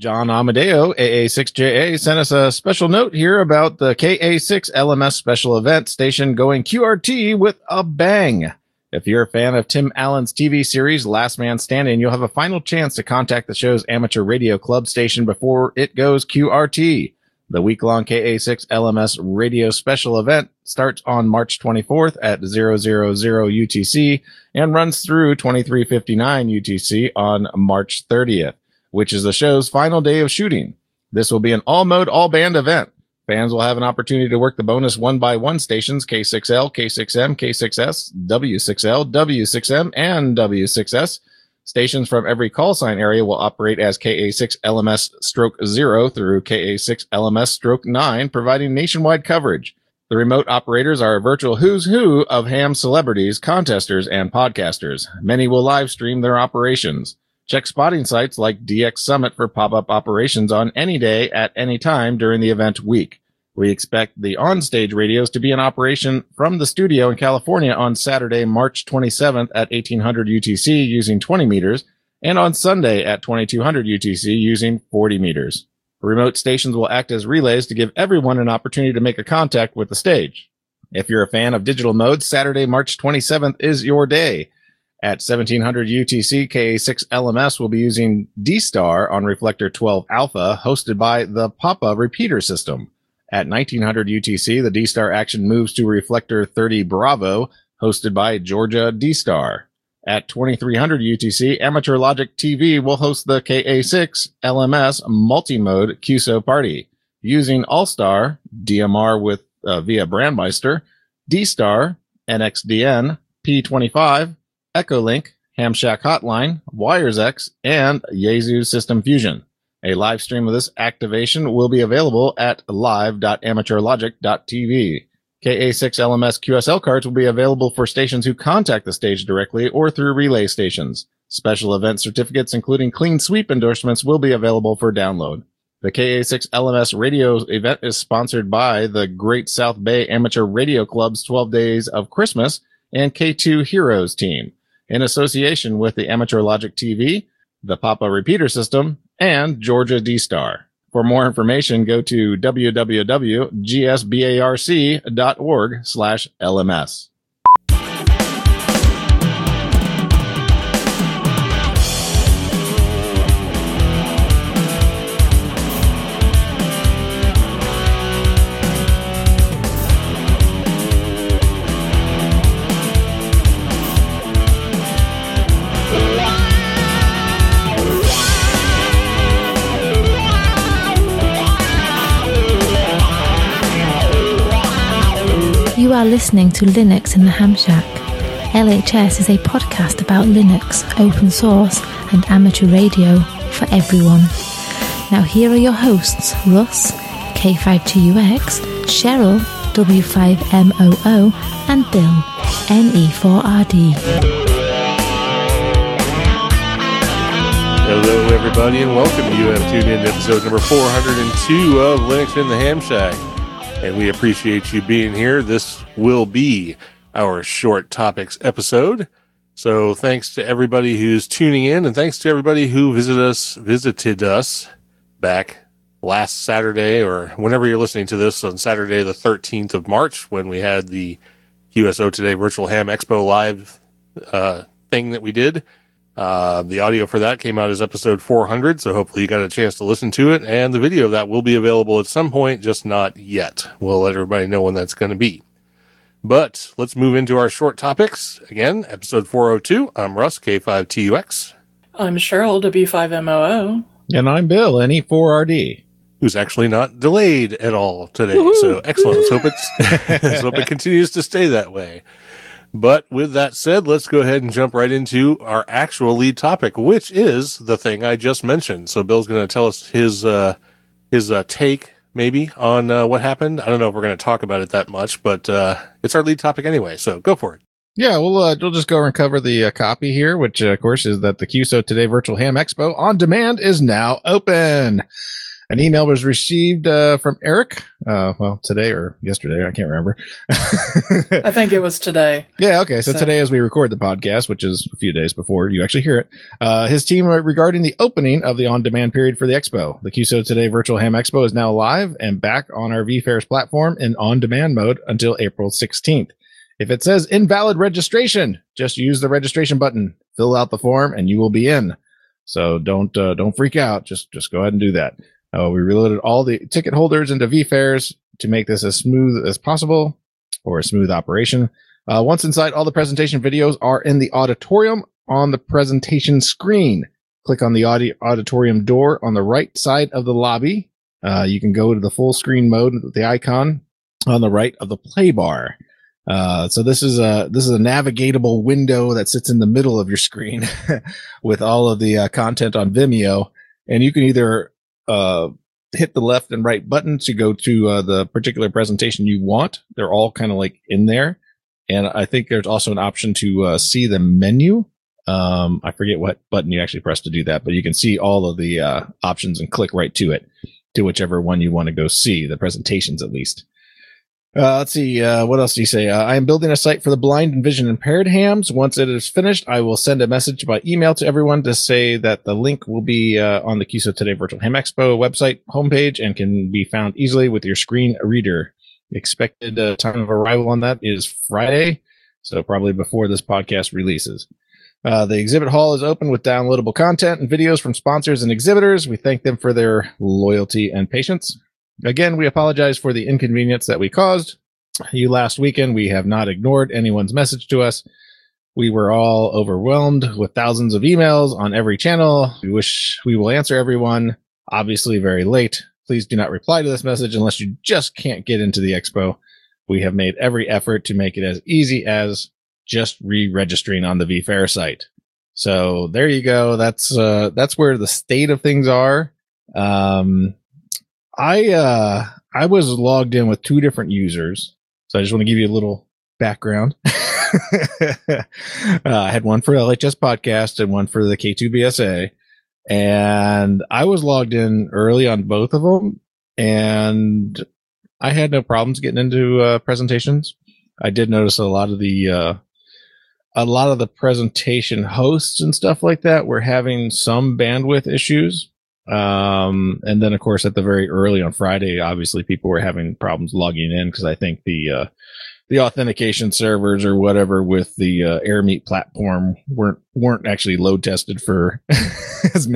John Amadeo, AA6JA, sent us a special note here about the KA6LMS special event station going QRT with a bang. If you're a fan of Tim Allen's TV series, Last Man Standing, you'll have a final chance to contact the show's amateur radio club station before it goes QRT. The week-long KA6LMS radio special event starts on March 24th at 000 UTC and runs through 2359 UTC on March 30th. Which is the show's final day of shooting. This will be an all-mode, all-band event. Fans will have an opportunity to work the bonus one-by-one stations K6L, K6M, K6S, W6L, W6M, and W6S. Stations from every call sign area will operate as KA6LMS-0 through KA6LMS-9, providing nationwide coverage. The remote operators are a virtual who's who of ham celebrities, contesters, and podcasters. Many will live stream their operations. Check spotting sites like DX Summit for pop-up operations on any day at any time during the event week. We expect the on-stage radios to be in operation from the studio in California on Saturday, March 27th at 1800 UTC using 20 meters and on Sunday at 2200 UTC using 40 meters. Remote stations will act as relays to give everyone an opportunity to make a contact with the stage. If you're a fan of digital modes, Saturday, March 27th is your day. At 1700 UTC, KA6LMS will be using DSTAR on Reflector 12 Alpha, hosted by the PAPA repeater system. At 1900 UTC, the DSTAR action moves to Reflector 30 Bravo, hosted by Georgia DSTAR. At 2300 UTC, Amateur Logic TV will host the KA6LMS multimode QSO party, using AllStar, DMR with via Brandmeister, DSTAR, NXDN, P25, Echolink, Ham Shack Hotline, WiresX, and Yazoo System Fusion. A live stream of this activation will be available at live.amateurlogic.tv. KA6LMS QSL cards will be available for stations who contact the stage directly or through relay stations. Special event certificates, including clean sweep endorsements, will be available for download. The KA6LMS radio event is sponsored by the Great South Bay Amateur Radio Club's 12 Days of Christmas and K2 Heroes team, in association with the Amateur Logic TV, the PAPA repeater system, and Georgia DSTAR. For more information, go to www.gsbarc.org/LMS. You are listening to Linux in the Ham Shack. LHS is a podcast about Linux, open source, and amateur radio for everyone. Now here are your hosts, Russ, K5TUX, Cheryl, W5MOO, and Bill, NE4RD. Hello everybody and welcome. You have tuned in to episode number 402 of Linux in the Ham Shack. And we appreciate you being here. This will be our short topics episode. So thanks to everybody who's tuning in, and thanks to everybody who visited us back last Saturday, or whenever you're listening to this, on Saturday the 13th of March, when we had the QSO Today Virtual Ham Expo Live thing that we did. The audio for that came out as episode 400, so hopefully you got a chance to listen to it, and the video of that will be available at some point, just not yet. We'll let everybody know when that's going to be. But let's move into our short topics. Again, episode 402. I'm Russ, K5TUX. I'm Cheryl, W5MOO. And I'm Bill, NE4RD. Who's actually not delayed at all today, so excellent. Let's hope it continues to stay that way. But with that said, let's go ahead and jump right into our actual lead topic, which is the thing I just mentioned. So Bill's going to tell us his take, maybe, on what happened. I don't know if we're going to talk about it that much, but it's our lead topic anyway, so go for it. Yeah, we'll just go over and cover the copy here, which, of course, is that the QSO Today Virtual Ham Expo on Demand is now open. An email was received from Eric, well, today or yesterday, I can't remember. I think it was today. Yeah, okay. So today, as we record the podcast, which is a few days before you actually hear it, his team are regarding the opening of the on-demand period for the expo. The QSO Today Virtual Ham Expo is now live and back on our VFairs platform in on-demand mode until April 16th. If it says invalid registration, just use the registration button, fill out the form, and you will be in. So don't freak out. Just go ahead and do that. We reloaded all the ticket holders into VFairs to make this as smooth as possible, or a smooth operation. Once inside, all the presentation videos are in the auditorium on the presentation screen. Click on the auditorium door on the right side of the lobby. You can go to the full screen mode with the icon on the right of the play bar. So this is a navigatable window that sits in the middle of your screen with all of the content on Vimeo, and you can either hit the left and right button to go to the particular presentation you want. They're all kind of like in there. And I think there's also an option to see the menu. I forget what button you actually press to do that, but you can see all of the options and click right to it, to whichever one you want to go see, the presentations at least. Let's see. What else do you say? I am building a site for the blind and vision impaired hams. Once it is finished, I will send a message by email to everyone to say that the link will be on the QSO Today Virtual Ham Expo website homepage and can be found easily with your screen reader. Expected time of arrival on that is Friday, so probably before this podcast releases. The exhibit hall is open with downloadable content and videos from sponsors and exhibitors. We thank them for their loyalty and patience. Again, we apologize for the inconvenience that we caused you last weekend. We have not ignored anyone's message to us. We were all overwhelmed with thousands of emails on every channel. We wish we will answer everyone, obviously very late. Please do not reply to this message unless you just can't get into the expo. We have made every effort to make it as easy as just re-registering on the VFair site. So there you go. That's where the state of things are. I was logged in with two different users, so I just want to give you a little background. I had one for LHS Podcast and one for the K2BSA, and I was logged in early on both of them, and I had no problems getting into presentations. I did notice a lot of the presentation hosts and stuff like that were having some bandwidth issues. And then of course at the very early on Friday, obviously people were having problems logging in because I think the authentication servers or whatever with the AirMeet platform weren't actually load tested for as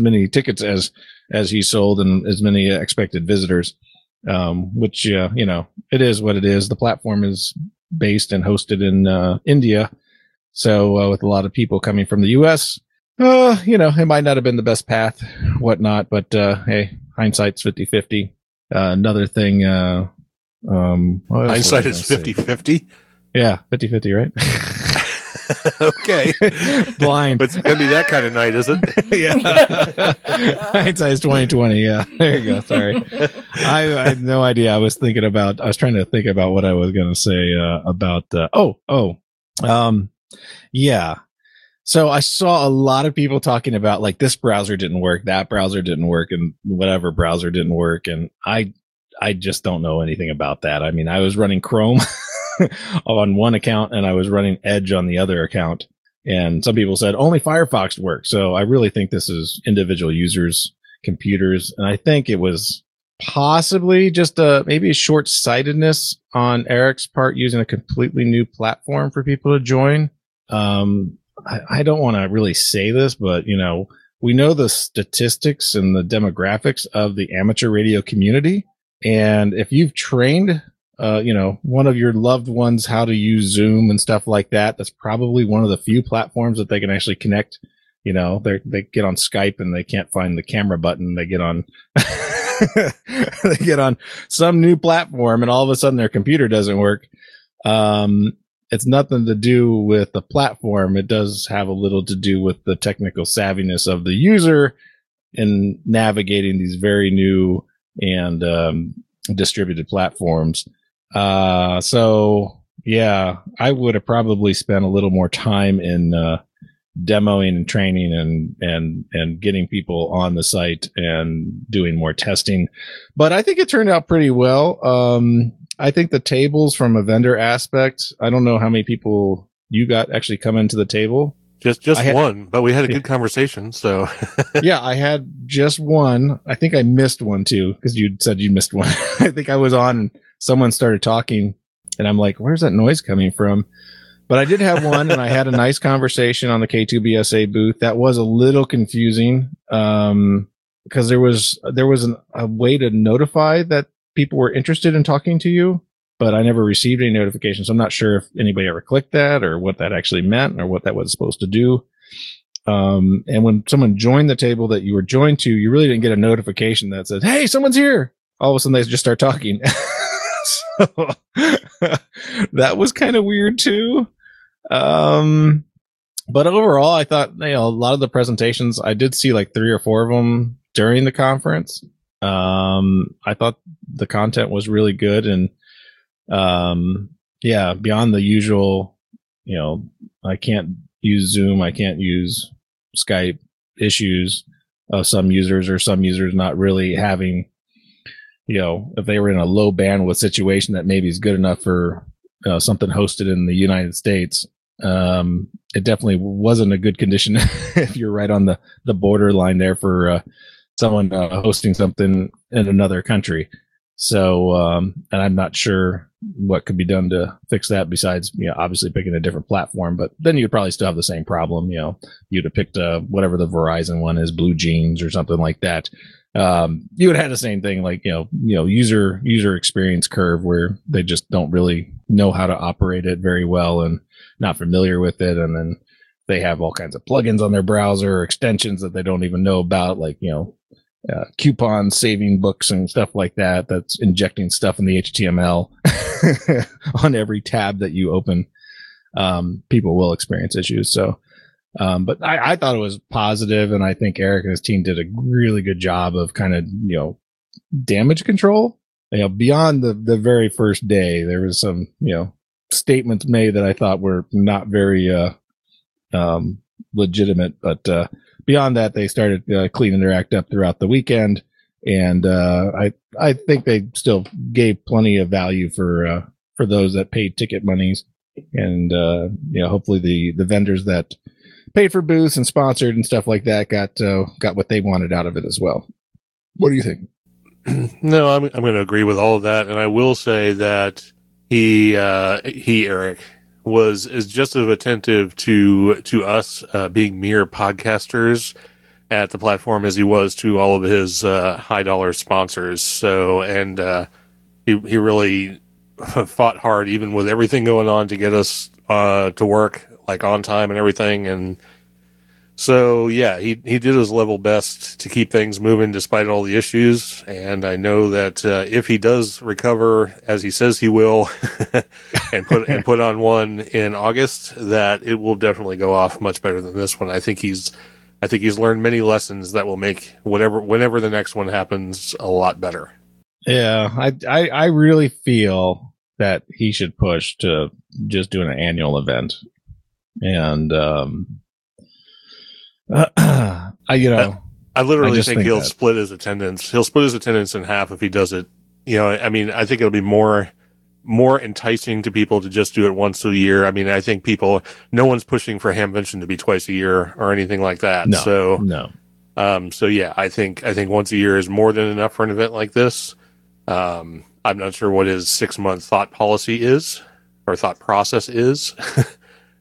many tickets as he sold and as many expected visitors. Which you know, it is what it is. The platform is based and hosted in India, so with a lot of people coming from the US. You know, it might not have been the best path, whatnot, but, hey, hindsight's 50-50. Another thing, hindsight is 50-50? Yeah, 50-50, right? Okay. Blind. But it's going to be that kind of night, is it? Yeah. Hindsight is 20-20, yeah. There you go, sorry. I had no idea. I was trying to think about what I was going to say, about, yeah. So I saw a lot of people talking about like this browser didn't work, that browser didn't work, and whatever browser didn't work. And I just don't know anything about that. I mean, I was running Chrome on one account and I was running Edge on the other account. And some people said only Firefox works. So I really think this is individual users' computers. And I think it was possibly just maybe a short-sightedness on Eric's part using a completely new platform for people to join. I don't want to really say this, but, you know, we know the statistics and the demographics of the amateur radio community. And if you've trained, you know, one of your loved ones how to use Zoom and stuff like that, that's probably one of the few platforms that they can actually connect. You know, they get on Skype and they can't find the camera button. They get on they get on some new platform and all of a sudden their computer doesn't work. It's nothing to do with the platform. It does have a little to do with the technical savviness of the user in navigating these very new and distributed platforms. So yeah, I would have probably spent a little more time in demoing and training and getting people on the site and doing more testing. But I think it turned out pretty well. I think the tables from a vendor aspect, I don't know how many people you got actually come into the table. Just one, but we had a good conversation. So yeah, I had just one. I think I missed one too, because you said you missed one. I think I was on and someone started talking and I'm like, where's that noise coming from? But I did have one, and I had a nice conversation on the K2BSA booth. That was a little confusing, because there was a way to notify that people were interested in talking to you, but I never received any notifications. So I'm not sure if anybody ever clicked that or what that actually meant or what that was supposed to do. And when someone joined the table that you were joined to, you really didn't get a notification that said, hey, someone's here. All of a sudden, they just start talking. So that was kind of weird, too. But overall, I thought, a lot of the presentations, I did see like 3 or 4 of them during the conference. I thought the content was really good, and beyond the usual, I can't use Zoom, I can't use Skype issues of some users, or some users not really having, if they were in a low bandwidth situation that maybe is good enough for something hosted in the United States. It definitely wasn't a good condition if you're right on the borderline there for someone hosting something in another country. So, and I'm not sure what could be done to fix that besides, obviously picking a different platform, but then you'd probably still have the same problem. You'd have picked whatever the Verizon one is, Blue Jeans or something like that. You would have had the same thing, like, user experience curve where they just don't really know how to operate it very well and not familiar with it. And then they have all kinds of plugins on their browser, extensions that they don't even know about, like, coupon saving books and stuff like that. That's injecting stuff in the HTML on every tab that you open. People will experience issues. So, but I thought it was positive, and I think Eric and his team did a really good job of kind of, damage control, beyond the very first day. There was some, statements made that I thought were not very, legitimate, but, beyond that, they started cleaning their act up throughout the weekend, and I think they still gave plenty of value for those that paid ticket monies, and hopefully the vendors that paid for booths and sponsored and stuff like that got what they wanted out of it as well. What do you think? No, I'm going to agree with all of that, and I will say that Eric is just as attentive to us being mere podcasters at the platform as he was to all of his high dollar sponsors. So, and he really fought hard, even with everything going on, to get us to work like on time and everything. And so, yeah, he did his level best to keep things moving despite all the issues. And I know that if he does recover, as he says he will, and put on one in August, that it will definitely go off much better than this one. I think he's learned many lessons that will make whenever the next one happens a lot better. Yeah, I really feel that he should push to just doing an annual event, and I think he'll split his attendance. He'll split his attendance in half if he does it. I think it'll be more enticing to people to just do it once a year. I mean, I think no one's pushing for Hamvention to be twice a year or anything like that. No, so no. So yeah, I think once a year is more than enough for an event like this. I'm not sure what his 6-month thought policy is or thought process is.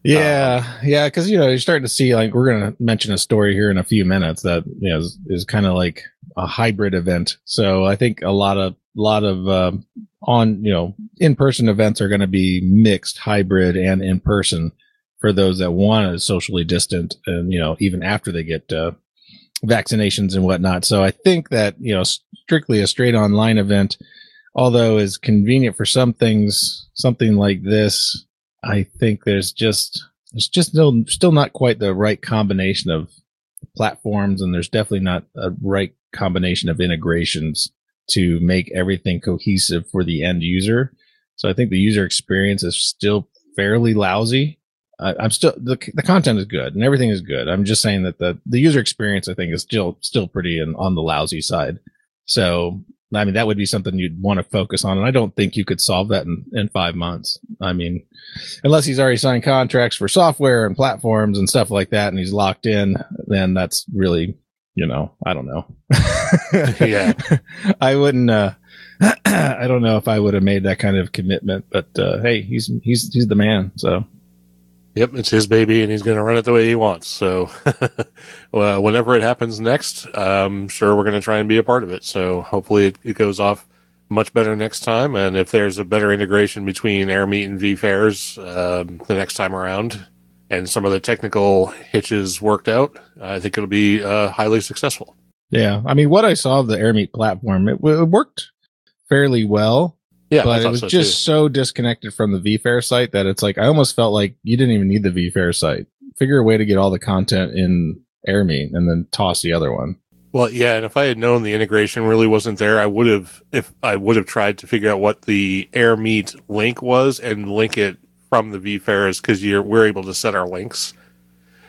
Yeah, because you're starting to see, like, we're going to mention a story here in a few minutes that is kind of like a hybrid event. So I think a lot of in-person events are going to be mixed, hybrid, and in-person for those that want to socially distant, and even after they get vaccinations and whatnot. So I think that strictly a straight online event, although is convenient for some things, something like this, I think there's just still not quite the right combination of platforms, and there's definitely not a right combination of integrations to make everything cohesive for the end user. So I think the user experience is still fairly lousy. I'm still, the content is good and everything is good. I'm just saying that the user experience, I think, is still pretty on the lousy side. So, I mean, that would be something you'd want to focus on. And I don't think you could solve that in 5 months. I mean, unless he's already signed contracts for software and platforms and stuff like that, and he's locked in, then that's really, you know, I don't know. Yeah. I wouldn't, I don't know if I would have made that kind of commitment, but, hey, he's the man. So. Yep, it's his baby, and he's going to run it the way he wants. So, well, whenever it happens next, I'm sure we're going to try and be a part of it. So hopefully it goes off much better next time. And if there's a better integration between AirMeet and VFairs the next time around, and some of the technical hitches worked out, I think it'll be highly successful. Yeah, I mean, what I saw of the AirMeet platform, it worked fairly well. Yeah, but it was so just too. So disconnected from the VFair site that it's like I almost felt like you didn't even need the VFair site. Figure a way to get all the content in AirMeet and then toss the other one. Well, yeah, and if I had known the integration really wasn't there, I would have tried to figure out what the AirMeet link was and link it from the VFairs, because we're able to set our links.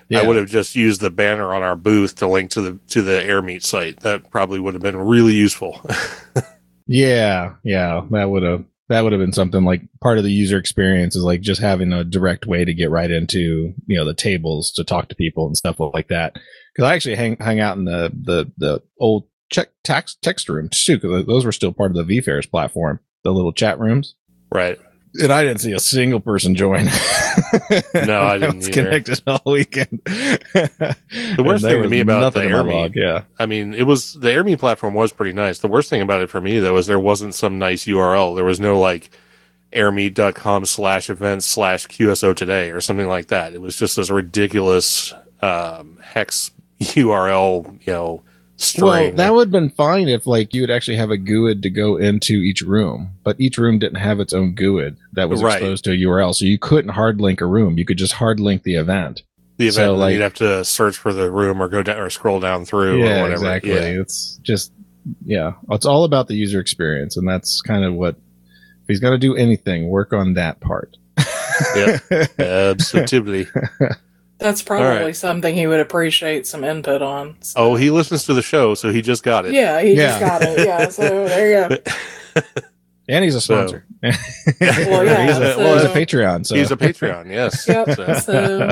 Yeah. I would have just used the banner on our booth to link to the AirMeet site. That probably would have been really useful. Yeah, that would have been something. Like, part of the user experience is like just having a direct way to get right into, you know, the tables to talk to people and stuff like that. Because I actually hung out in the old text room too, because those were still part of the VFairs platform, the little chat rooms, right? And I didn't see a single person join. No, I didn't. I was connected all weekend. The worst thing to me about the AirMeet, yeah, I mean, it was the AirMeet platform was pretty nice. The worst thing about it for me though is there wasn't some nice URL. There was no like airmeet.com/events/QSO Today or something like that. It was just this ridiculous hex URL, you know. String. Well, that would have been fine if like you would actually have a GUID to go into each room, but each room didn't have its own GUID that was exposed to a URL, so you couldn't hard link a room. You could just hard link the event. So, like, you'd have to search for the room or go down or scroll down through, or whatever. Exactly. Yeah. It's just it's all about the user experience, and that's kind of what, if he's got to do anything, work on that part. Yep, absolutely. That's probably something he would appreciate some input on. So. Oh, he listens to the show, so he just got it. Yeah, he just got it. Yeah, so there you go. And he's a sponsor. So. Well, yeah, he's a Patreon. So. He's a Patreon, yes. Yep. So.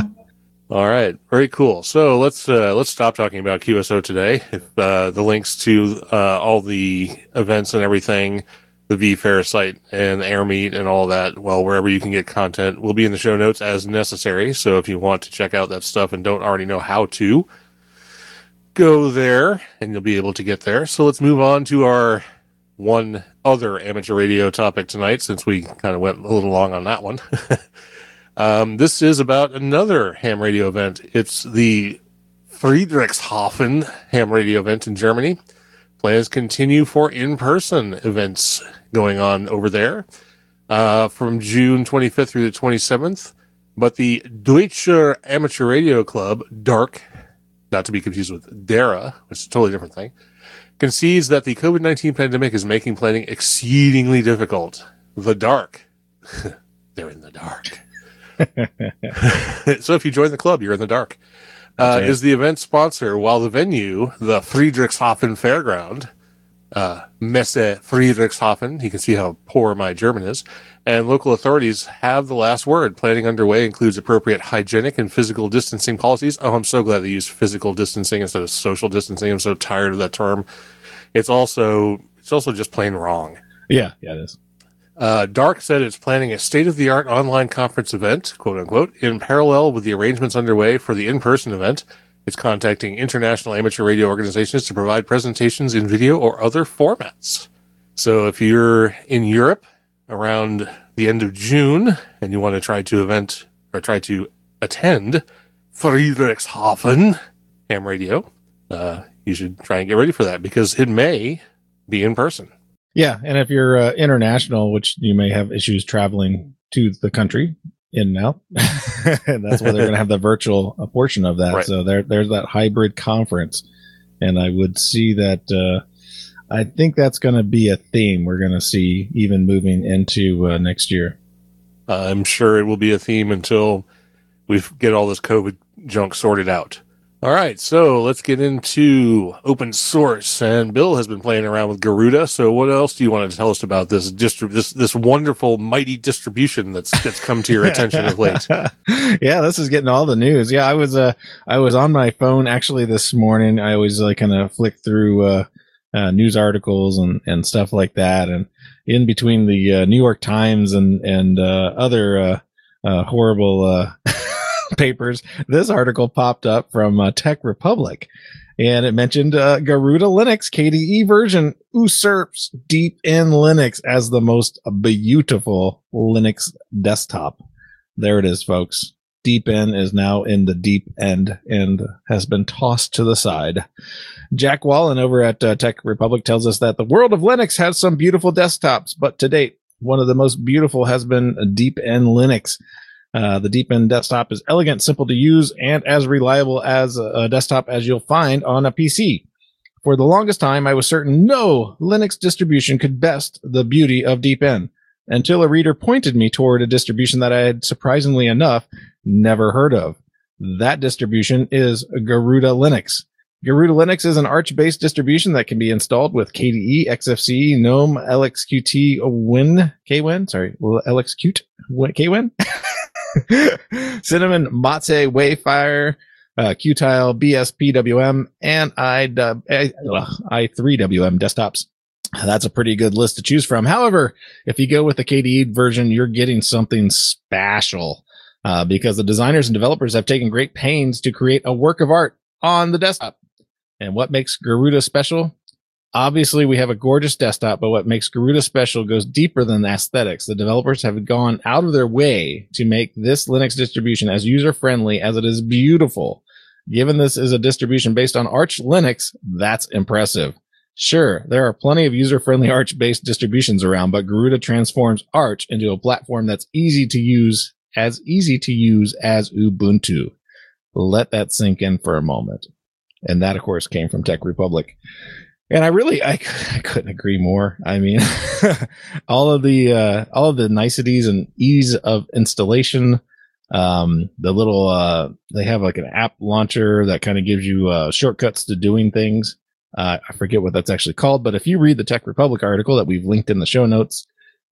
All right, very cool. So let's stop talking about QSO Today. If, the links to all the events and everything, the VFair site and AirMeet and all that, well, wherever you can get content, will be in the show notes as necessary. So if you want to check out that stuff and don't already know how to, go there and you'll be able to get there. So let's move on to our one other amateur radio topic tonight, since we kind of went a little long on that one. This is about another ham radio event. It's the Friedrichshafen ham radio event in Germany. Plans continue for in-person events going on over there from June 25th through the 27th. But the Deutscher Amateur Radio Club, DARC, not to be confused with DARA, which is a totally different thing, concedes that the COVID-19 pandemic is making planning exceedingly difficult. The DARC. They're in the dark. So if you join the club, you're in the dark. Is the event sponsor, while the venue, the Friedrichshafen Fairground, Messe Friedrichshafen, you can see how poor my German is, and local authorities have the last word. Planning underway includes appropriate hygienic and physical distancing policies. Oh, I'm so glad they use physical distancing instead of social distancing. I'm so tired of that term. It's also just plain wrong. Yeah, it is. DARC said it's planning a state-of-the-art online conference event, quote-unquote, in parallel with the arrangements underway for the in-person event. It's contacting international amateur radio organizations to provide presentations in video or other formats. So if you're in Europe around the end of June and you want to try to attend Friedrichshafen Ham Radio, you should try and get ready for that, because it may be in person. Yeah, and if you're international, which you may have issues traveling to the country in and out, and that's where they're going to have the virtual portion of that. Right. So there's that hybrid conference, and I would see that. I think that's going to be a theme we're going to see even moving into next year. I'm sure it will be a theme until we get all this COVID junk sorted out. All right, so let's get into open source. And Bill has been playing around with Garuda. So what else do you want to tell us about this this wonderful, mighty distribution that's come to your attention of late? Yeah, this is getting all the news. Yeah, I was on my phone actually this morning. I always like kind of flick through news articles and stuff like that, and in between the New York Times and other horrible papers, this article popped up from Tech Republic, and it mentioned Garuda Linux KDE version usurps Deepin Linux as the most beautiful Linux desktop. There it is, folks. Deepin is now in the deep end and has been tossed to the side. Jack Wallen over at Tech Republic tells us that the world of Linux has some beautiful desktops, but to date, one of the most beautiful has been Deepin Linux. The Deepin desktop is elegant, simple to use, and as reliable as a desktop as you'll find on a PC. For the longest time, I was certain no Linux distribution could best the beauty of Deepin, until a reader pointed me toward a distribution that I had, surprisingly enough, never heard of. That distribution is Garuda Linux. Garuda Linux is an Arch-based distribution that can be installed with KDE, XFCE, GNOME, LXQt, KWin, Cinnamon, Mate, Wayfire, Qtile, BSPWM, and i3WM desktops. That's a pretty good list to choose from. However, if you go with the KDE version, you're getting something special because the designers and developers have taken great pains to create a work of art on the desktop. And what makes Garuda special? Obviously, we have a gorgeous desktop, but what makes Garuda special goes deeper than aesthetics. The developers have gone out of their way to make this Linux distribution as user-friendly as it is beautiful. Given this is a distribution based on Arch Linux, that's impressive. Sure, there are plenty of user-friendly Arch-based distributions around, but Garuda transforms Arch into a platform that's easy to use as Ubuntu. Let that sink in for a moment. And that, of course, came from Tech Republic. And I couldn't agree more. I mean, all of the niceties and ease of installation. The little, they have like an app launcher that kind of gives you shortcuts to doing things. I forget what that's actually called, but if you read the Tech Republic article that we've linked in the show notes,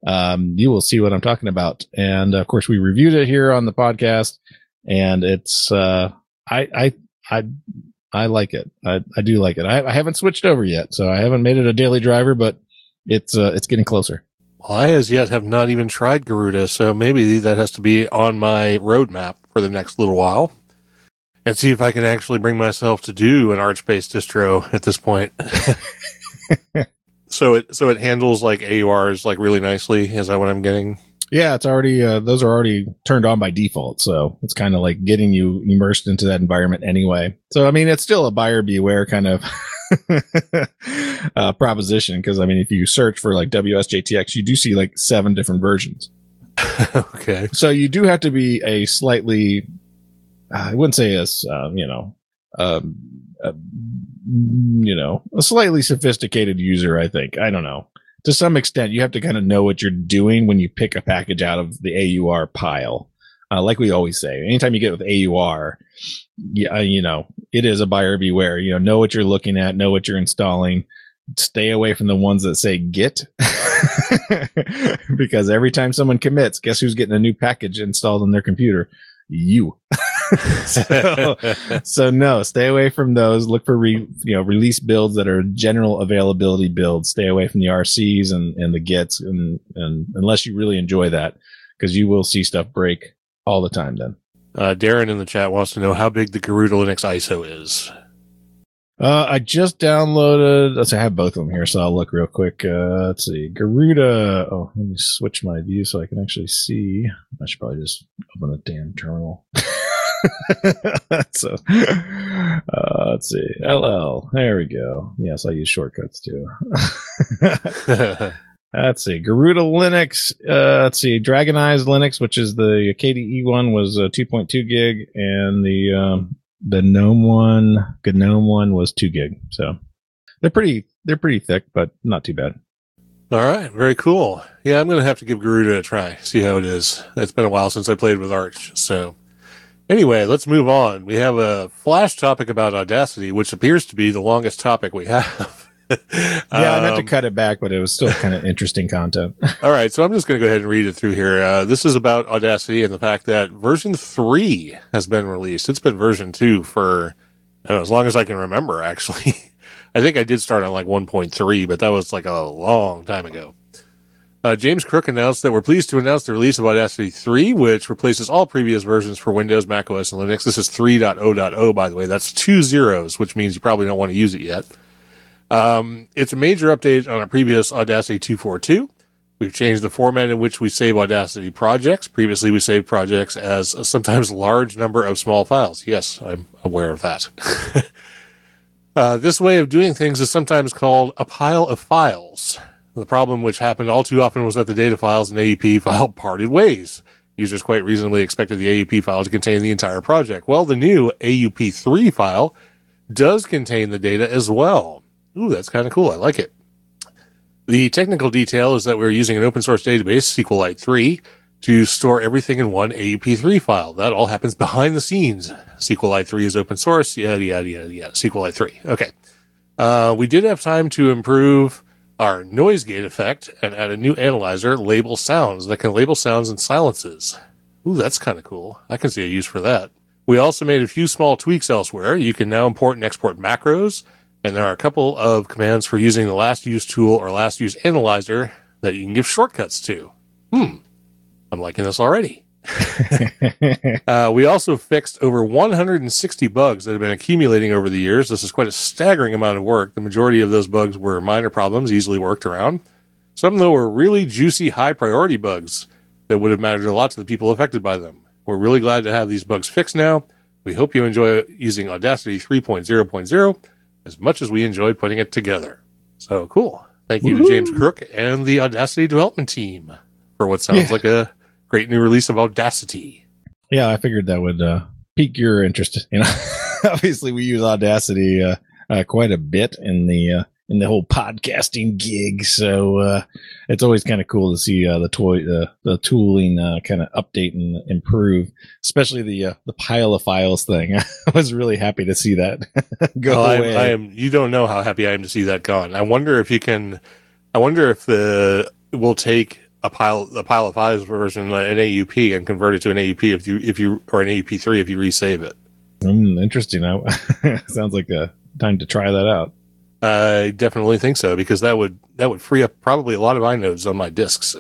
you will see what I'm talking about. And of course, we reviewed it here on the podcast, and it's, I like it. I do like it. I haven't switched over yet, so I haven't made it a daily driver, but it's getting closer. Well, I as yet have not even tried Garuda, so maybe that has to be on my roadmap for the next little while, and see if I can actually bring myself to do an Arch-based distro at this point. So it handles like AURs like really nicely. Is that what I'm getting? Yeah, it's already those are already turned on by default, so it's kind of like getting you immersed into that environment anyway. So I mean, it's still a buyer beware kind of proposition, because I mean, if you search for like WSJTX, you do see like 7 different versions. Okay, so you do have to be a slightly, I wouldn't say as a slightly sophisticated user. I think, I don't know. To some extent, you have to kind of know what you're doing when you pick a package out of the AUR pile. Like we always say, anytime you get with AUR, it is a buyer beware. You know what you're looking at, know what you're installing. Stay away from the ones that say git, because every time someone commits, guess who's getting a new package installed on their computer? You. so no, stay away from those. Look for release builds that are general availability builds. Stay away from the RCs and the gets, and unless you really enjoy that, because you will see stuff break all the time then. Darren in the chat wants to know how big the Garuda Linux ISO is. I just downloaded, let's see, I have both of them here, so I'll look real quick. Let's see, Garuda. Oh, let me switch my view so I can actually see. I should probably just open a damn terminal. So, let's see, LL, there we go. Yes, I use shortcuts too. Let's see, Garuda Linux, let's see, Dragonized Linux, which is the KDE one, was 2.2 gig, and the GNOME one was 2 gig. So they're pretty thick, but not too bad. All right, very cool. Yeah, I'm going to have to give Garuda a try, see how it is. It's been a while since I played with Arch, so Anyway, let's move on. We have a flash topic about Audacity, which appears to be the longest topic we have. Yeah, I meant to cut it back, but it was still kind of interesting content. All right, so I'm just going to go ahead and read it through here. This is about Audacity and the fact that version 3 has been released. It's been version 2 for, I don't know, as long as I can remember, actually. I think I did start on like 1.3, but that was like a long time ago. James Crook announced that we're pleased to announce the release of Audacity 3, which replaces all previous versions for Windows, macOS, and Linux. This is 3.0.0, by the way. That's 2 zeros, which means you probably don't want to use it yet. It's a major update on our previous Audacity 2.4.2. We've changed the format in which we save Audacity projects. Previously, we saved projects as a sometimes large number of small files. Yes, I'm aware of that. This way of doing things is sometimes called a pile of files. The problem which happened all too often was that the data files and AEP file parted ways. Users quite reasonably expected the AEP file to contain the entire project. Well, the new AUP3 file does contain the data as well. Ooh, that's kind of cool. I like it. The technical detail is that we're using an open source database, SQLite 3, to store everything in one AUP3 file. That all happens behind the scenes. SQLite 3 is open source. Yeah. SQLite 3. Okay. We did have time to improve our noise gate effect and add a new analyzer, label sounds, that can label sounds and silences. Ooh, that's kind of cool. I can see a use for that. We also made a few small tweaks elsewhere. You can now import and export macros, and there are a couple of commands for using the last use tool or last use analyzer that you can give shortcuts to. I'm liking this already. We also fixed over 160 bugs that have been accumulating over the years. This is quite a staggering amount of work. The majority of those bugs were minor problems, easily worked around. Some, though, were really juicy, high-priority bugs that would have mattered a lot to the people affected by them. We're really glad to have these bugs fixed now. We hope you enjoy using Audacity 3.0.0 as much as we enjoy putting it together. So, cool. Thank you to James Crook and the Audacity development team for what sounds like a great new release of Audacity. Yeah, I figured that would pique your interest. You know, obviously we use Audacity quite a bit in the whole podcasting gig, so it's always kind of cool to see the tooling kind of update and improve. Especially the pile of files thing. I was really happy to see that go away. I am. You don't know how happy I am to see that gone. I wonder if you can. I wonder if we'll take a pile of files version, an AUP, and convert it to an AUP if you or an AUP3 if you resave it. Interesting. Sounds like a time to try that out. I definitely think so, because that would free up probably a lot of inodes on my disks.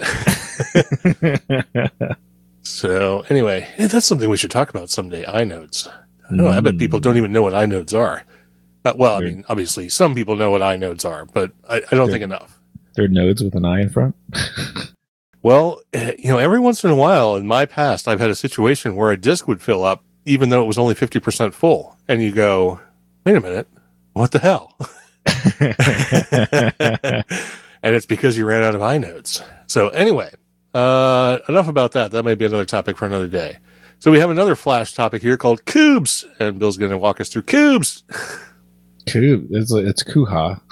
So anyway, that's something we should talk about someday. Inodes. I bet people don't even know what inodes are. Well, I mean, obviously some people know what inodes are, but I don't think enough. They're nodes with an I in front. Well, you know, every once in a while in my past, I've had a situation where a disk would fill up, even though it was only 50% full. And you go, wait a minute, what the hell? And it's because you ran out of inodes. So anyway, enough about that. That may be another topic for another day. So we have another flash topic here called Kubes. And Bill's going to walk us through Kubes. Kubes. It's Kooha.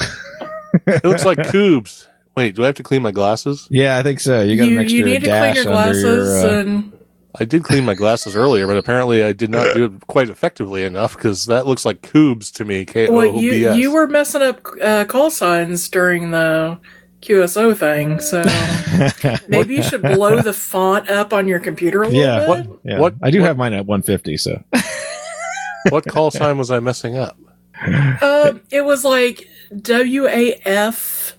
It looks like Kubes. Wait, do I have to clean my glasses? Yeah, I think so. You got an extra dash. You need to clean your glasses. I did clean my glasses earlier, but apparently I did not do it quite effectively enough, because that looks like Kubes to me. Well, you were messing up call signs during the QSO thing, so maybe you should blow the font up on your computer a little bit. I have mine at 150, so. What call sign was I messing up? It was like WAF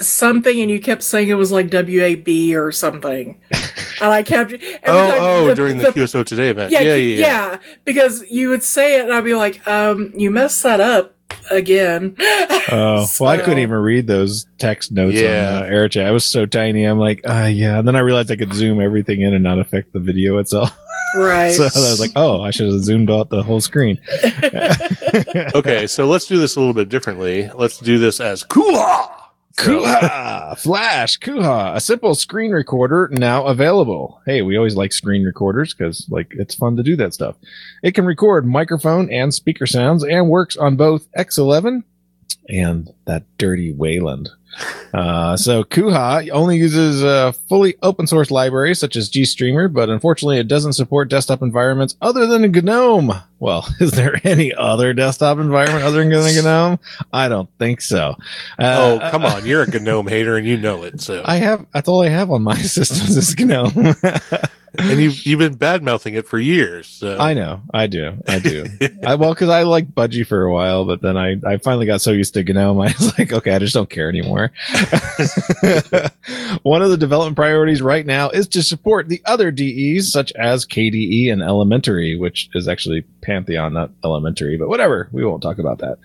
something, and you kept saying it was like WAB or something, and I kept during the QSO Today event, yeah, because you would say it and I'd be like, you messed that up again. Oh. So, well, I couldn't even read those text notes on AirChat. I was so tiny. I'm like, and then I realized I could zoom everything in and not affect the video itself. Right. So I was like, I should have zoomed out the whole screen. Okay, so let's do this a little bit differently. Let's do this as Kooha! Kooha! Flash Kooha! A simple screen recorder now available. Hey, we always like screen recorders because, like, it's fun to do that stuff. It can record microphone and speaker sounds and works on both X11 and that dirty Wayland. So Kooha only uses fully open source libraries such as GStreamer, but unfortunately it doesn't support desktop environments other than GNOME. Well, is there any other desktop environment other than GNOME? I don't think so. Oh, come on. You're a GNOME hater and you know it. So I have. That's all I have on my systems is GNOME. And you've been bad-mouthing it for years. So. I know. I do. Because I liked Budgie for a while, but then I finally got so used to GNOME, I was like, okay, I just don't care anymore. One of the development priorities right now is to support the other DEs, such as KDE and Elementary, which is actually Pantheon, not Elementary, but whatever. We won't talk about that.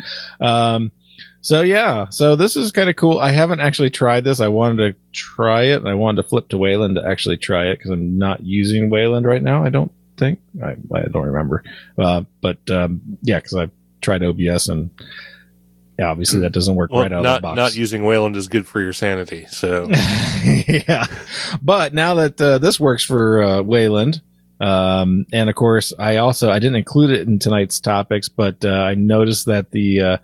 So this is kind of cool. I haven't actually tried this. I wanted to try it, and I wanted to flip to Wayland to actually try it because I'm not using Wayland right now. I don't think. I don't remember. Because I've tried OBS, and yeah, obviously that doesn't work right out of the box. Not using Wayland is good for your sanity. So yeah, but now that this works for Wayland. And of course, I didn't include it in tonight's topics, but I noticed that the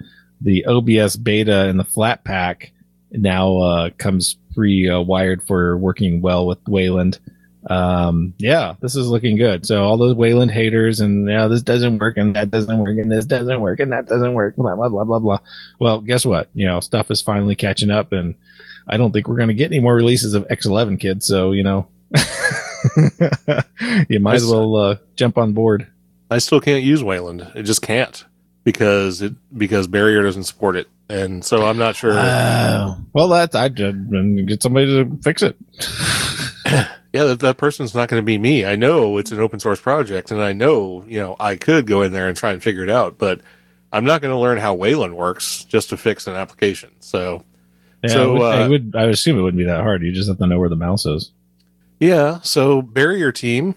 OBS beta and the flat pack now comes free wired for working well with Wayland. This is looking good. So all those Wayland haters and this doesn't work and that doesn't work and this doesn't work and that doesn't work, blah blah blah blah blah. Well, guess what? Stuff is finally catching up, and I don't think we're going to get any more releases of X11 kids. So you might as well jump on board. I still can't use Wayland. I just can't. Because Barrier doesn't support it, and so I'm not sure. I did get somebody to fix it. That person's not going to be me. I know it's an open source project, and I know I could go in there and try and figure it out, but I'm not going to learn how Wayland works just to fix an application. I would assume it wouldn't be that hard. You just have to know where the mouse is. Yeah. So Barrier team.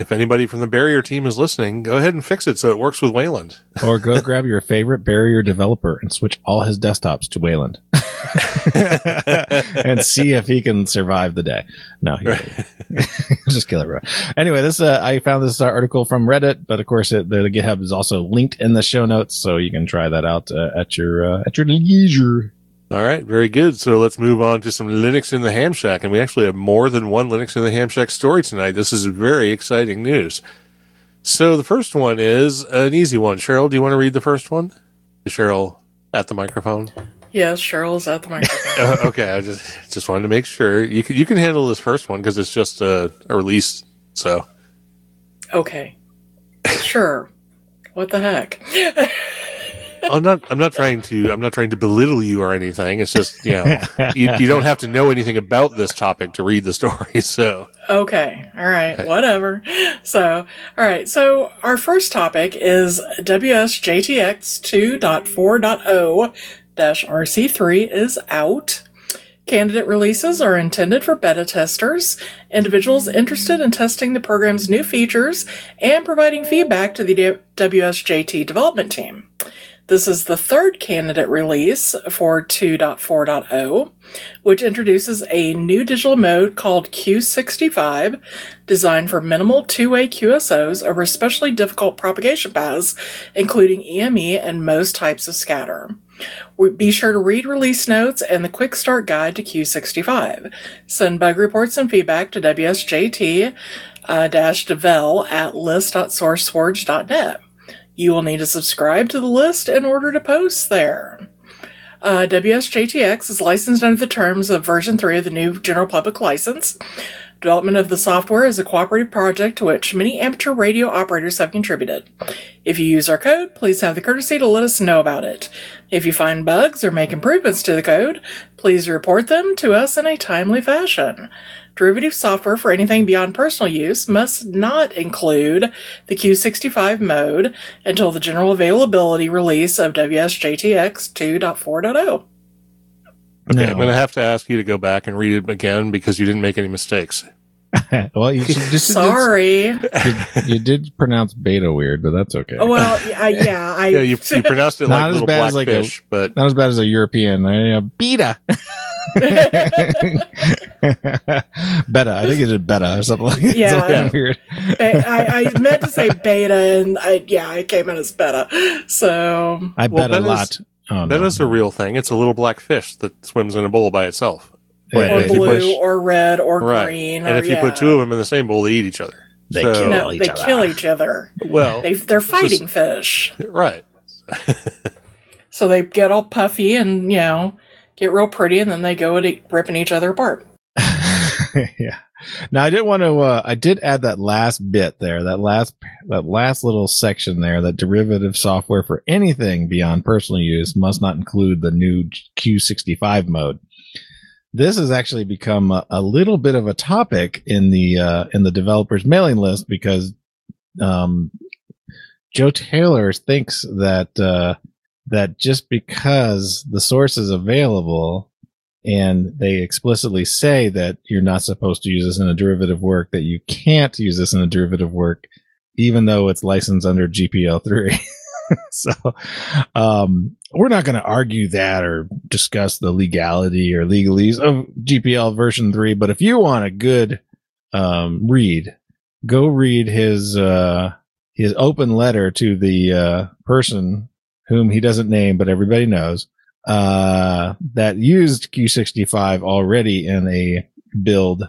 If anybody from the Barrier team is listening, go ahead and fix it so it works with Wayland. Or go grab your favorite Barrier developer and switch all his desktops to Wayland. And see if he can survive the day. No, just kill everyone. Anyway, this I found this article from Reddit, but of course the GitHub is also linked in the show notes, so you can try that out at your leisure. All right, very good. So let's move on to some Linux in the Ham Shack. And we actually have more than one Linux in the Ham Shack story tonight. This is very exciting news. So the first one is an easy one. Cheryl, do you want to read the first one? Is Cheryl at the microphone? Yes, Cheryl's at the microphone. Okay, I just wanted to make sure. You can handle this first one because it's just a release. So. Okay. Sure. What the heck? I'm not trying to belittle you or anything. It's just, you don't have to know anything about this topic to read the story. So okay, all right, whatever. So all right, so our first topic is WSJTX 2.4.0-RC3 is out. Candidate releases are intended for beta testers, individuals interested in testing the program's new features, and providing feedback to the WSJT development team. This is the third candidate release for 2.4.0, which introduces a new digital mode called Q65, designed for minimal two-way QSOs over especially difficult propagation paths, including EME and most types of scatter. Be sure to read release notes and the quick start guide to Q65. Send bug reports and feedback to WSJT-devel at list.sourceforge.net. You will need to subscribe to the list in order to post there. WSJTX is licensed under the terms of version 3 of the new General Public License. Development of the software is a cooperative project to which many amateur radio operators have contributed. If you use our code, please have the courtesy to let us know about it. If you find bugs or make improvements to the code, please report them to us in a timely fashion. Derivative software for anything beyond personal use must not include the Q65 mode until the general availability release of WSJTX 2.4.0. Okay, no. I'm going to have to ask you to go back and read it again because you didn't make any mistakes. Well, you just sorry. You did pronounce beta weird, but that's okay. Well, you pronounced it like little black fish, but not as bad as a European beta. Beta. I think it is beta or something like that. Yeah, weird. I meant to say beta, and I came in as beta. So I bet a lot. Oh, that is a real thing. It's a little black fish that swims in a bowl by itself. Or blue, or red, or green. And if you put two of them in the same bowl, they eat each other. They kill each other. Well, they're fighting fish. Right. So they get all puffy and, you know, get real pretty, and then they go at ripping each other apart. Yeah. Now, I did want to, I did add that last bit there, that last little section there, that derivative software for anything beyond personal use must not include the new Q65 mode. This has actually become a little bit of a topic in the developers mailing list, because Joe Taylor thinks that that just because the source is available and they explicitly say that you're not supposed to use this in a derivative work, that you can't use this in a derivative work, even though it's licensed under GPL 3. So we're not going to argue that or discuss the legality or legalese of GPL version 3. But if you want a good read, go read his open letter to the person whom he doesn't name, but everybody knows, that used Q65 already in a build,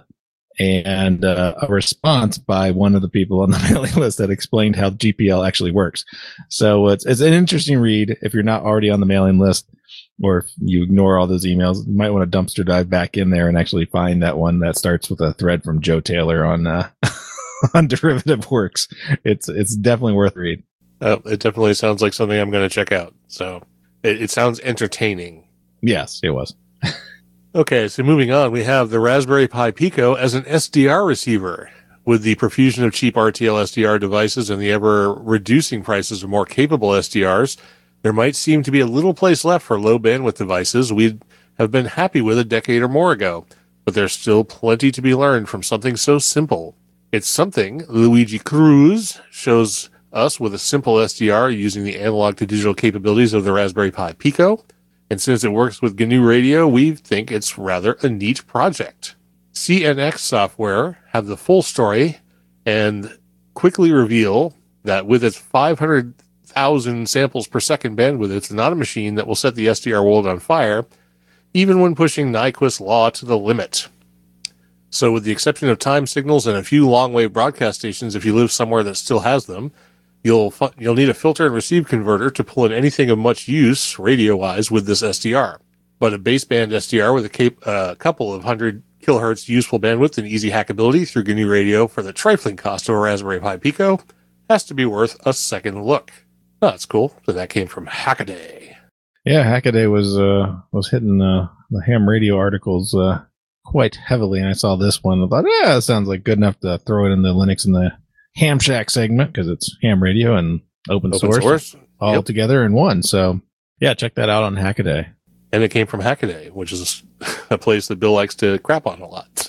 and a response by one of the people on the mailing list that explained how GPL actually works. So it's an interesting read. If you're not already on the mailing list, or if you ignore all those emails, you might want to dumpster dive back in there and actually find that one that starts with a thread from Joe Taylor on on derivative works. It's definitely worth a read. It definitely sounds like something I'm going to check out. So it sounds entertaining. Yes, it was. Okay, so moving on, we have the Raspberry Pi Pico as an SDR receiver. With the profusion of cheap RTL SDR devices and the ever-reducing prices of more capable SDRs, there might seem to be a little place left for low-bandwidth devices we'd have been happy with a decade or more ago. But there's still plenty to be learned from something so simple. It's something Luigi Cruz shows us with a simple SDR using the analog-to-digital capabilities of the Raspberry Pi Pico. And since it works with GNU Radio, we think it's rather a neat project. CNX Software have the full story and quickly reveal that with its 500,000 samples per second bandwidth, it's not a machine that will set the SDR world on fire, even when pushing Nyquist law to the limit. So with the exception of time signals and a few long-wave broadcast stations, if you live somewhere that still has them, you'll need a filter and receive converter to pull in anything of much use radio-wise with this SDR. But a baseband SDR with a couple of 100 kilohertz useful bandwidth and easy hackability through GNU Radio for the trifling cost of a Raspberry Pi Pico has to be worth a second look. Oh, that's cool. So that came from Hackaday. Yeah, Hackaday was hitting the ham radio articles quite heavily, and I saw this one. I thought, yeah, it sounds like good enough to throw it in the Linux in the Ham Shack segment, because it's ham radio and open source. All together in one. So yeah, check that out on Hackaday. And it came from Hackaday, which is a place that Bill likes to crap on a lot.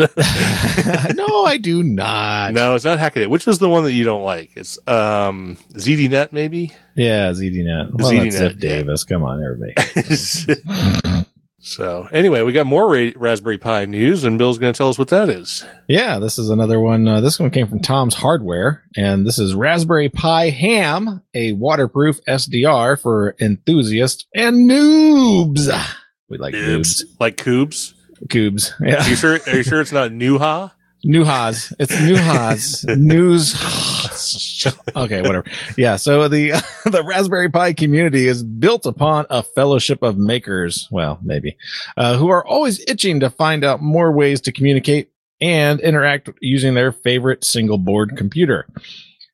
No, I do not. No, it's not Hackaday. Which is the one that you don't like? It's ZDNet, maybe? Yeah, ZDNet. Well, ZDNet. That's Ziff Davis. Come on, everybody. So anyway, we got more Raspberry Pi news, and Bill's going to tell us what that is. Yeah, this is another one. This one came from Tom's Hardware, and this is Raspberry Pi Ham, a waterproof SDR for enthusiasts and noobs. We like noobs. Like Koobs? Koobs, yeah. Are you sure it's not Nuha? Nuhas. It's Nuhas. News. Okay, whatever. Yeah, so the Raspberry Pi community is built upon a fellowship of makers, well, maybe, who are always itching to find out more ways to communicate and interact using their favorite single board computer.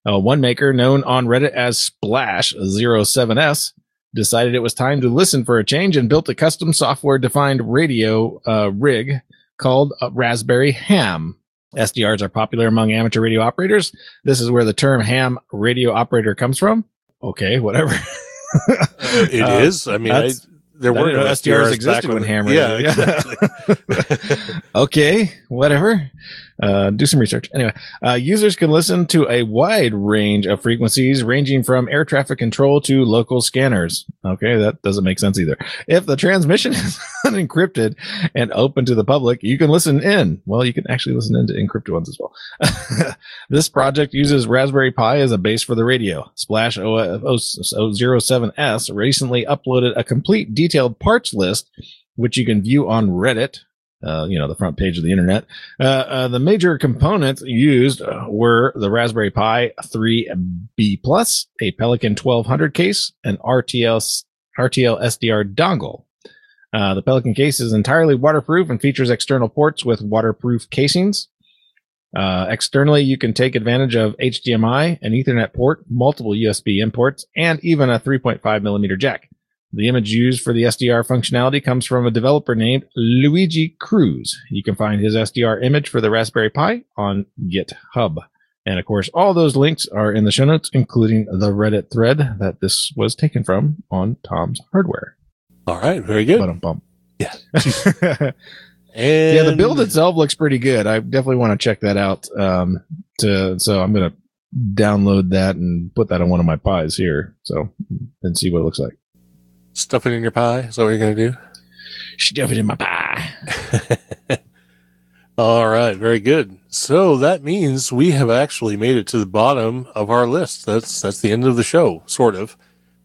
One maker, known on Reddit as Splash07S, decided it was time to listen for a change and built a custom software-defined radio rig called Raspberry Ham. SDRs are popular among amateur radio operators. This is where the term ham radio operator comes from. Okay, whatever. It is. I mean, there weren't no SDRs existed when ham radio. Yeah, exactly. Okay, whatever. do some research. Anyway, users can listen to a wide range of frequencies, ranging from air traffic control to local scanners. Okay, that doesn't make sense either. If the transmission is unencrypted and open to the public, you can listen in. Well, you can actually listen into encrypted ones as well. This project uses Raspberry Pi as a base for the radio. Splash 007S recently uploaded a complete detailed parts list, which you can view on Reddit. You know, the front page of the internet. The major components used were the Raspberry Pi 3B+, a Pelican 1200 case, and RTL SDR dongle. The Pelican case is entirely waterproof and features external ports with waterproof casings. Externally, you can take advantage of HDMI, an Ethernet port, multiple USB imports, and even a 3.5 millimeter jack. The image used for the SDR functionality comes from a developer named Luigi Cruz. You can find his SDR image for the Raspberry Pi on GitHub. And of course, all those links are in the show notes, including the Reddit thread that this was taken from on Tom's Hardware. All right. Very good. Ba-dum-bum. Yeah. And yeah, the build itself looks pretty good. I definitely want to check that out. So I'm going to download that and put that on one of my Pis here. So, and see what it looks like. Stuff it in your pie. Is that what you're going to do? Stuff it in my pie. All right. Very good. So that means we have actually made it to the bottom of our list. That's the end of the show, sort of.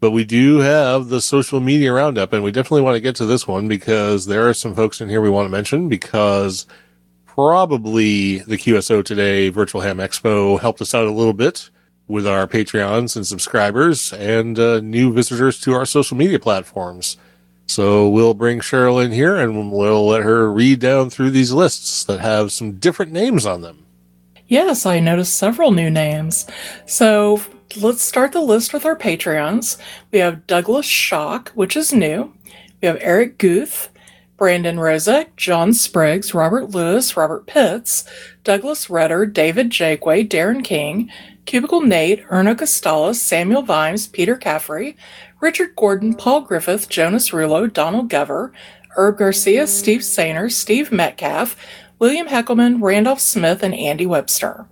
But we do have the social media roundup, and we definitely want to get to this one because there are some folks in here we want to mention because probably the QSO Today Virtual Ham Expo helped us out a little bit with our Patreons and subscribers and new visitors to our social media platforms. So we'll bring Cheryl in here and we'll let her read down through these lists that have some different names on them. Yes, I noticed several new names. So let's start the list with our Patreons. We have Douglas Shock, which is new. We have Eric Guth, Brandon Rozek, John Spriggs, Robert Lewis, Robert Pitts, Douglas Rutter, David Jakeway, Darren King, Cubicle Nate, Erno Costalas, Samuel Vimes, Peter Caffrey, Richard Gordon, Paul Griffith, Jonas Rulo, Donald Gover, Herb Garcia, Steve Sainer, Steve Metcalf, William Heckelman, Randolph Smith, and Andy Webster.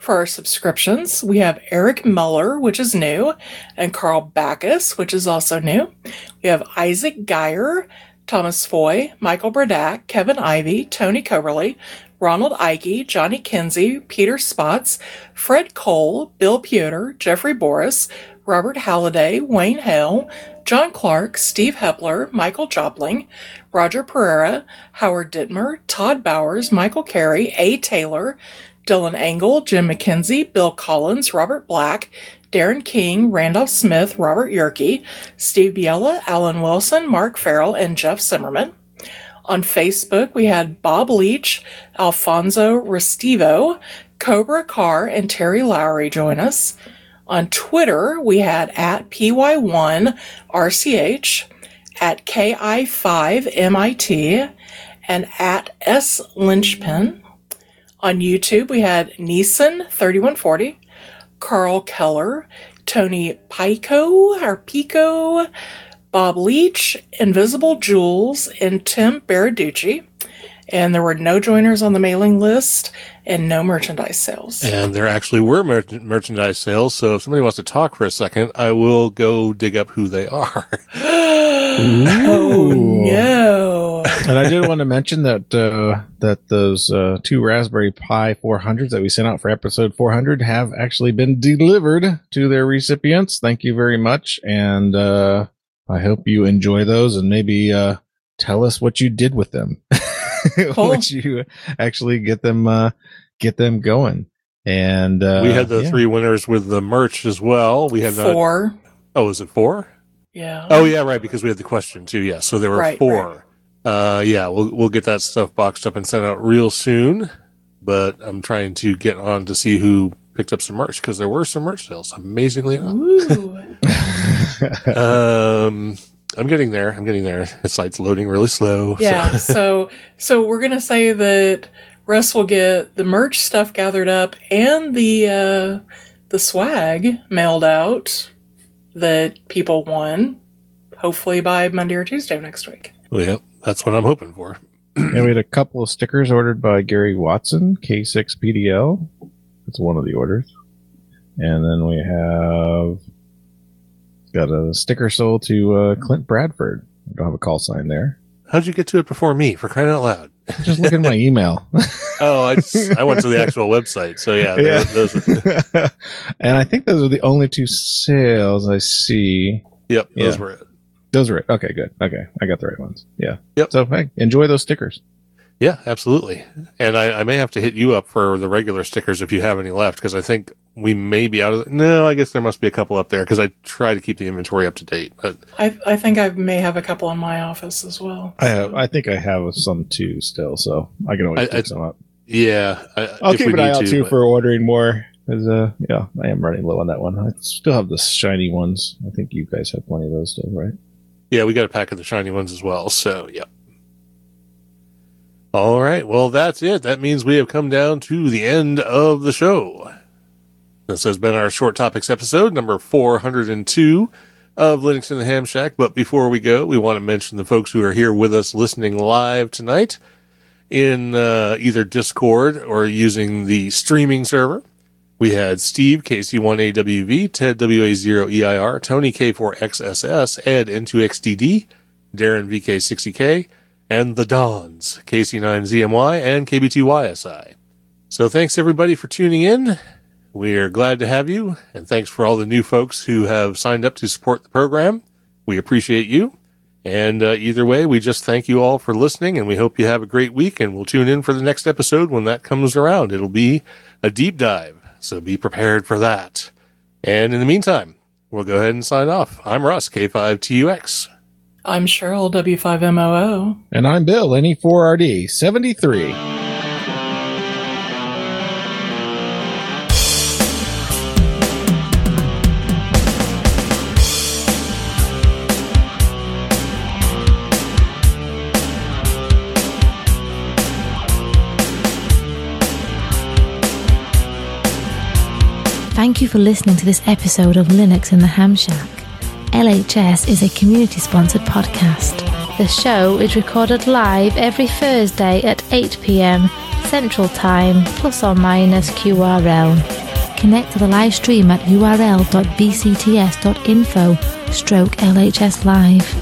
For our subscriptions, we have Eric Muller, which is new, and Carl Backus, which is also new. We have Isaac Geyer, Thomas Foy, Michael Bradak, Kevin Ivey, Tony Coverley, Ronald Ike, Johnny Kinsey, Peter Spots, Fred Cole, Bill Pewter, Jeffrey Boris, Robert Halliday, Wayne Hale, John Clark, Steve Hepler, Michael Jopling, Roger Pereira, Howard Dittmer, Todd Bowers, Michael Carey, A. Taylor, Dylan Engel, Jim McKenzie, Bill Collins, Robert Black, Darren King, Randolph Smith, Robert Yerke, Steve Biella, Alan Wilson, Mark Farrell, and Jeff Zimmerman. On Facebook, we had Bob Leach, Alfonso Restivo, Cobra Carr, and Terry Lowry join us. On Twitter, we had at PY1RCH, at KI5MIT, and at S. Lynchpin. On YouTube, we had Neeson3140, Carl Keller, Tony Pico, Bob Leach, Invisible Jules, and Tim Baraducci. And there were no joiners on the mailing list and no merchandise sales. And there actually were merchandise sales. So if somebody wants to talk for a second, I will go dig up who they are. Oh, no. And I did want to mention that those two Raspberry Pi 400s that we sent out for episode 400 have actually been delivered to their recipients. Thank you very much. And I hope you enjoy those and maybe tell us what you did with them. Cool. Once you actually get them going. And we had the three winners with the merch as well. We had four. Is it four? Yeah. Oh yeah, right. Because we had the question too. Yeah. So there were four. Right. We'll get that stuff boxed up and sent out real soon. But I'm trying to get on to see who picked up some merch because there were some merch sales. Amazingly enough. Ooh. I'm getting there. It's like loading really slow. Yeah. So we're going to say that Russ will get the merch stuff gathered up and the swag mailed out that people won, hopefully by Monday or Tuesday of next week. Well, yeah, that's what I'm hoping for. And we had a couple of stickers ordered by Gary Watson, K6PDL. That's one of the orders. And then we have got a sticker sold to Clint Bradford. I don't have a call sign there. How'd you get to it before me, for crying out loud? Just look in my email. Oh, I went to the actual website. So, yeah. Those were, and I think those are the only two sales I see. Yep, yeah. Those were it. Those are it. Okay, good. Okay, I got the right ones. Yeah. Yep. So, hey, enjoy those stickers. Yeah, absolutely. And I may have to hit you up for the regular stickers if you have any left, because I think we may be out of it. No, I guess there must be a couple up there, because I try to keep the inventory up to date. But I think I may have a couple in my office as well. I think I have some too still, so I can always pick some up. Yeah. I'll keep an eye out too for ordering more. Yeah, I am running low on that one. I still have the shiny ones. I think you guys have plenty of those too, right? Yeah, we got a pack of the shiny ones as well. So, yeah. All right. Well, that's it. That means we have come down to the end of the show. This has been our Short Topics episode, number 402 of Linux in the Ham Shack. But before we go, we want to mention the folks who are here with us listening live tonight in either Discord or using the streaming server. We had Steve, KC1AWV, Ted, WA0EIR, Tony, K4XSS, Ed, N2XDD, Darren, VK60K, and the Dons, KC9ZMY, and KBTYSI. So thanks, everybody, for tuning in. We're glad to have you, and thanks for all the new folks who have signed up to support the program. We appreciate you. And either way, we just thank you all for listening, and we hope you have a great week, and we'll tune in for the next episode when that comes around. It'll be a deep dive. So be prepared for that. And in the meantime, we'll go ahead and sign off. I'm Russ, K5TUX. I'm Cheryl, W5MOO. And I'm Bill, NE4RD, 73. Thank you for listening to this episode of Linux in the Ham Shack. LHS is a community-sponsored podcast. The show is recorded live every Thursday at 8 p.m. Central Time, plus or minus QRL. Connect to the live stream at url.bcts.info/LHS live.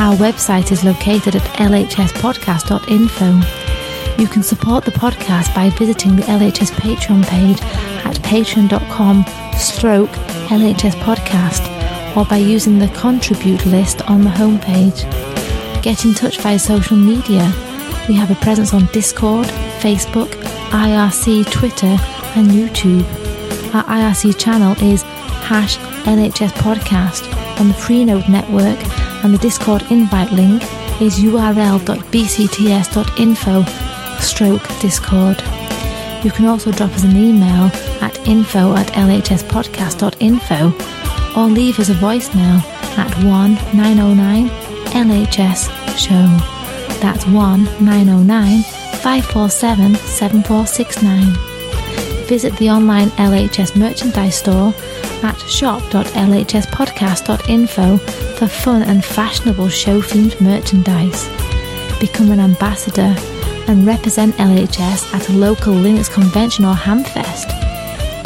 Our website is located at lhspodcast.info. You can support the podcast by visiting the LHS Patreon page at patreon.com/LHS podcast or by using the contribute list on the homepage. Get in touch via social media. We have a presence on Discord, Facebook, IRC, Twitter and YouTube. Our IRC channel is #LHS podcast on the Freenode network, and the Discord invite link is url.bcts.info/Discord. You can also drop us an email at info@lhspodcast.info or leave us a voicemail at 1-909-LHS-SHOW. That's 1-909-547-7469. Visit the online LHS merchandise store at shop.lhspodcast.info for fun and fashionable show-themed merchandise. Become an ambassador and represent LHS at a local Linux convention or hamfest.